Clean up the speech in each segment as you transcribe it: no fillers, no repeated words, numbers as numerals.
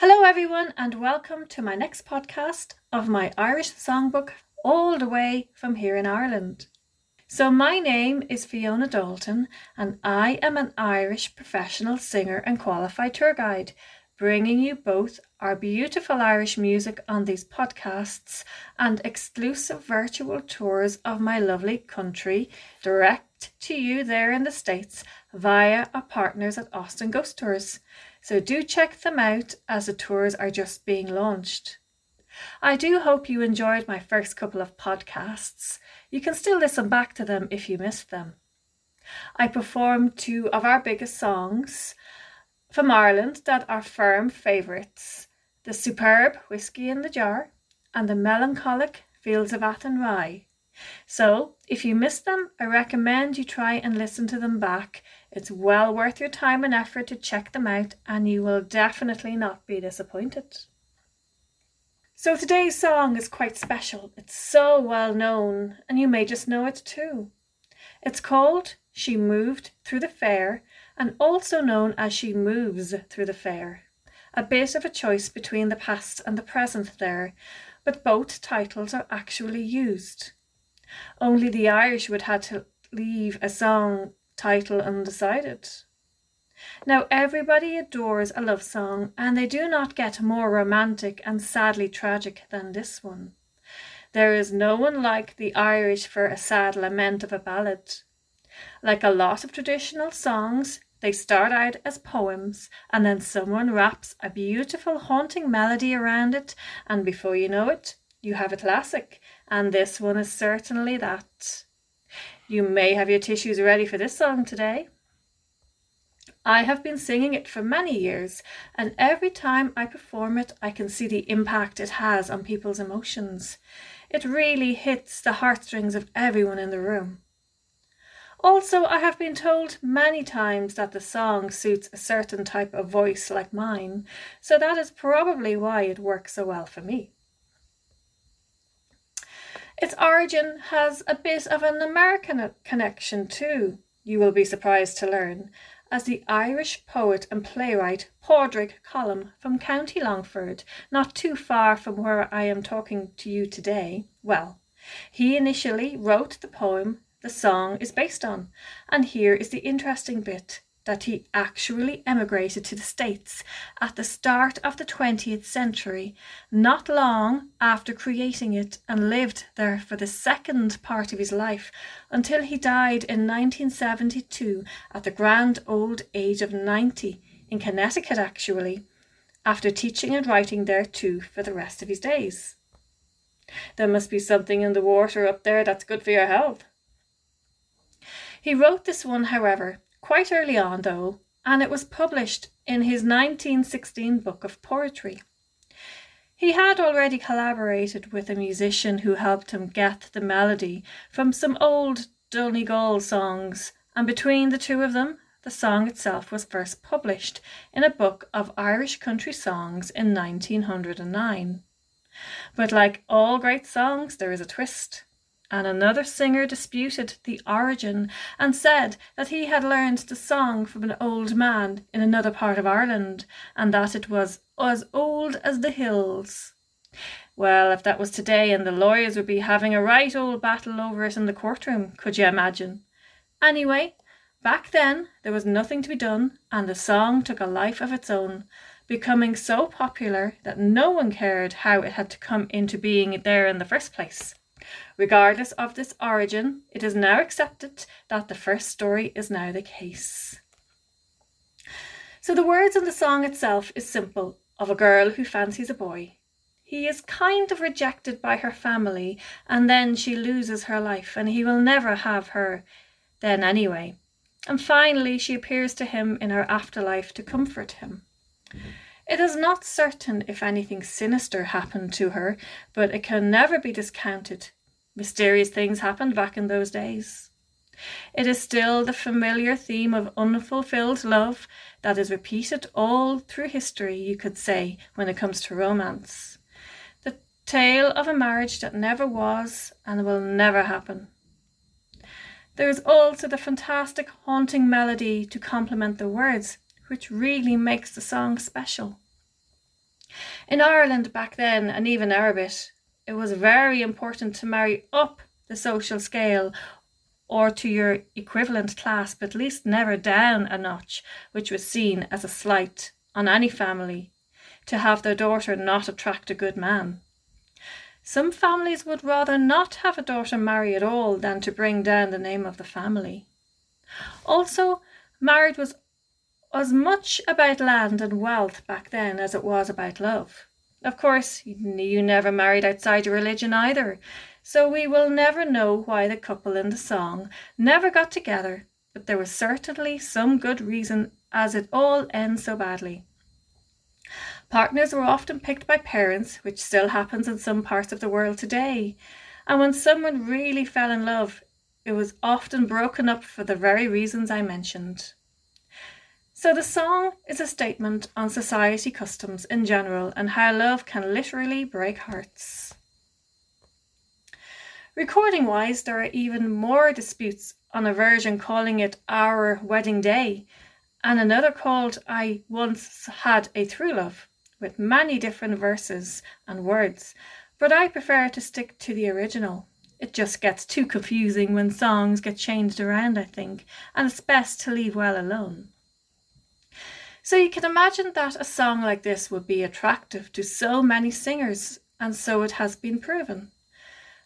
Hello everyone and welcome to my next podcast of my Irish songbook all the way from here in Ireland. So my name is Fiona Dalton and I am an Irish professional singer and qualified tour guide, bringing you both our beautiful Irish music on these podcasts and exclusive virtual tours of my lovely country direct to you there in the States via our partners at Austin Ghost Tours. So do check them out as the tours are just being launched. I do hope you enjoyed my first couple of podcasts. You can still listen back to them if you missed them. I performed two of our biggest songs from Ireland that are firm favourites, the superb Whiskey in the Jar and the melancholic Fields of Athenry. So if you missed them, I recommend you try and listen to them back. It's well worth your time and effort to check them out and you will definitely not be disappointed. So today's song is quite special. It's so well known and you may just know it too. It's called She Moved Through the Fair and also known as She Moves Through the Fair. A bit of a choice between the past and the present there, but both titles are actually used. Only the Irish would have to leave a song title undecided. Now everybody adores a love song and they do not get more romantic and sadly tragic than this one. There is no one like the Irish for a sad lament of a ballad. Like a lot of traditional songs, they start out as poems and then someone wraps a beautiful haunting melody around it and before you know it, you have a classic, and this one is certainly that. You may have your tissues ready for this song today. I have been singing it for many years, and every time I perform it, I can see the impact it has on people's emotions. It really hits the heartstrings of everyone in the room. Also, I have been told many times that the song suits a certain type of voice like mine, so that is probably why it works so well for me. Its origin has a bit of an American connection too, you will be surprised to learn, as the Irish poet and playwright Padraic Colum from County Longford, not too far from where I am talking to you today, he initially wrote the poem the song is based on, and here is the interesting bit, that he actually emigrated to the States at the start of the 20th century, not long after creating it, and lived there for the second part of his life until he died in 1972 at the grand old age of 90 in Connecticut actually, after teaching and writing there too for the rest of his days. There must be something in the water up there that's good for your health. He wrote this one however, quite early on though, and it was published in his 1916 book of poetry. He had already collaborated with a musician who helped him get the melody from some old Donegal songs, and between the two of them, the song itself was first published in a book of Irish country songs in 1909. But like all great songs, there is a twist. And another singer disputed the origin and said that he had learned the song from an old man in another part of Ireland and that it was as old as the hills. Well, if that was today and the lawyers would be having a right old battle over it in the courtroom, could you imagine? Anyway, back then there was nothing to be done and the song took a life of its own, becoming so popular that no one cared how it had to come into being there in the first place. Regardless of this origin, it is now accepted that the first story is now the case. So the words in the song itself is simple, of a girl who fancies a boy. He is kind of rejected by her family and then she loses her life and he will never have her then anyway. And finally she appears to him in her afterlife to comfort him. It is not certain if anything sinister happened to her, but it can never be discounted. Mysterious things happened back in those days. It is still the familiar theme of unfulfilled love that is repeated all through history, you could say, when it comes to romance. The tale of a marriage that never was and will never happen. There is also the fantastic haunting melody to complement the words, which really makes the song special. In Ireland back then, and even our bit, it was very important to marry up the social scale or to your equivalent class, but at least never down a notch, which was seen as a slight on any family to have their daughter not attract a good man. Some families would rather not have a daughter marry at all than to bring down the name of the family. Also, marriage was as much about land and wealth back then as it was about love. Of course, you never married outside your religion either, so we will never know why the couple in the song never got together, but there was certainly some good reason as it all ends so badly. Partners were often picked by parents, which still happens in some parts of the world today, and when someone really fell in love, it was often broken up for the very reasons I mentioned. So the song is a statement on society customs in general and how love can literally break hearts. Recording-wise, there are even more disputes on a version calling it Our Wedding Day and another called I Once Had a True Love, with many different verses and words, but I prefer to stick to the original. It just gets too confusing when songs get changed around, I think, and it's best to leave well alone. So you can imagine that a song like this would be attractive to so many singers, and so it has been proven.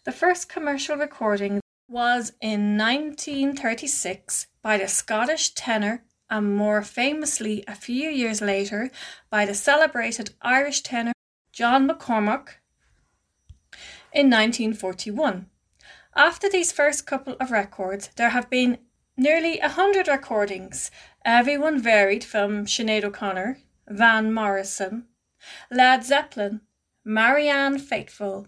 The first commercial recording was in 1936 by the Scottish tenor, and more famously a few years later by the celebrated Irish tenor John McCormack in 1941. After these first couple of records, there have been nearly 100 recordings, everyone varied from Sinead O'Connor, Van Morrison, Led Zeppelin, Marianne Faithfull,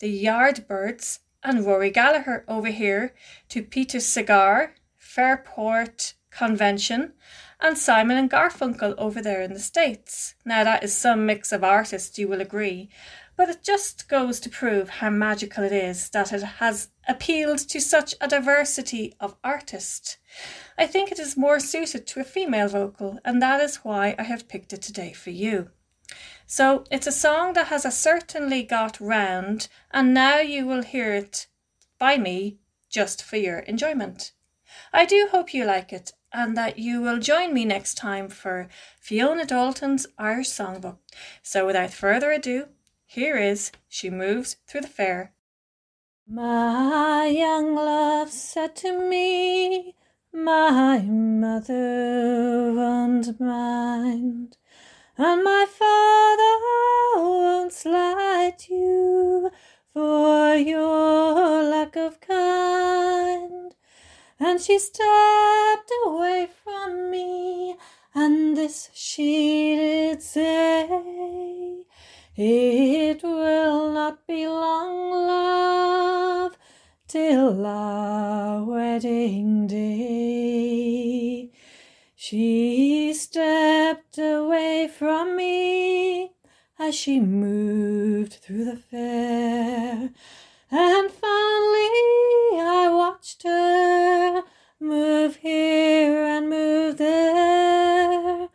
the Yardbirds and Rory Gallagher over here to Peter Cigar, Fairport Convention and Simon and Garfunkel over there in the States. Now that is some mix of artists, you will agree, but it just goes to prove how magical it is that it has appealed to such a diversity of artists. I think it is more suited to a female vocal, and that is why I have picked it today for you. So it's a song that has certainly got round, and now you will hear it by me just for your enjoyment. I do hope you like it, and that you will join me next time for Fiona Dalton's Irish Songbook. So without further ado, here is She Moves Through the Fair. My young love said to me, my mother won't mind, and my father won't slight you for your lack of kind. And she stepped away from me, and this she did say, it will not be long, love, till our wedding day. She stepped away from me as she moved through the fair, and fondly I watched her move here and move there.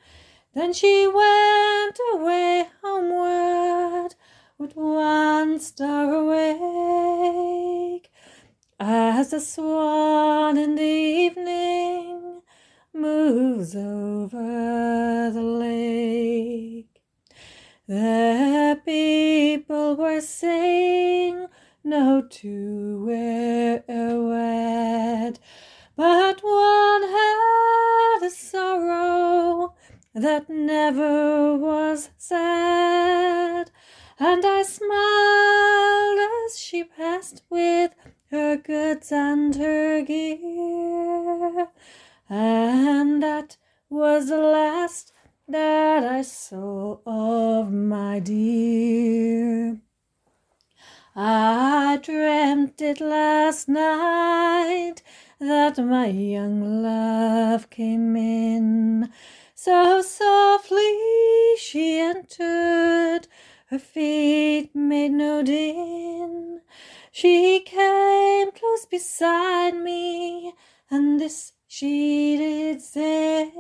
Then she went away homeward with one star awake, as the swan in the evening moves over the lake. The people were saying no two were wed, but one had a sorrow that never was sad, and I smiled as she passed with her goods and her gear, and that was the last that I saw of my dear. I dreamt it last night that my young love came in, so softly she entered, her feet made no din. She came close beside me, and this she did say,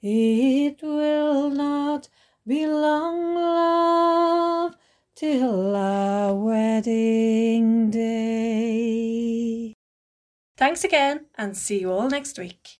it will not belong, love, till our wedding day. Thanks again, and see you all next week.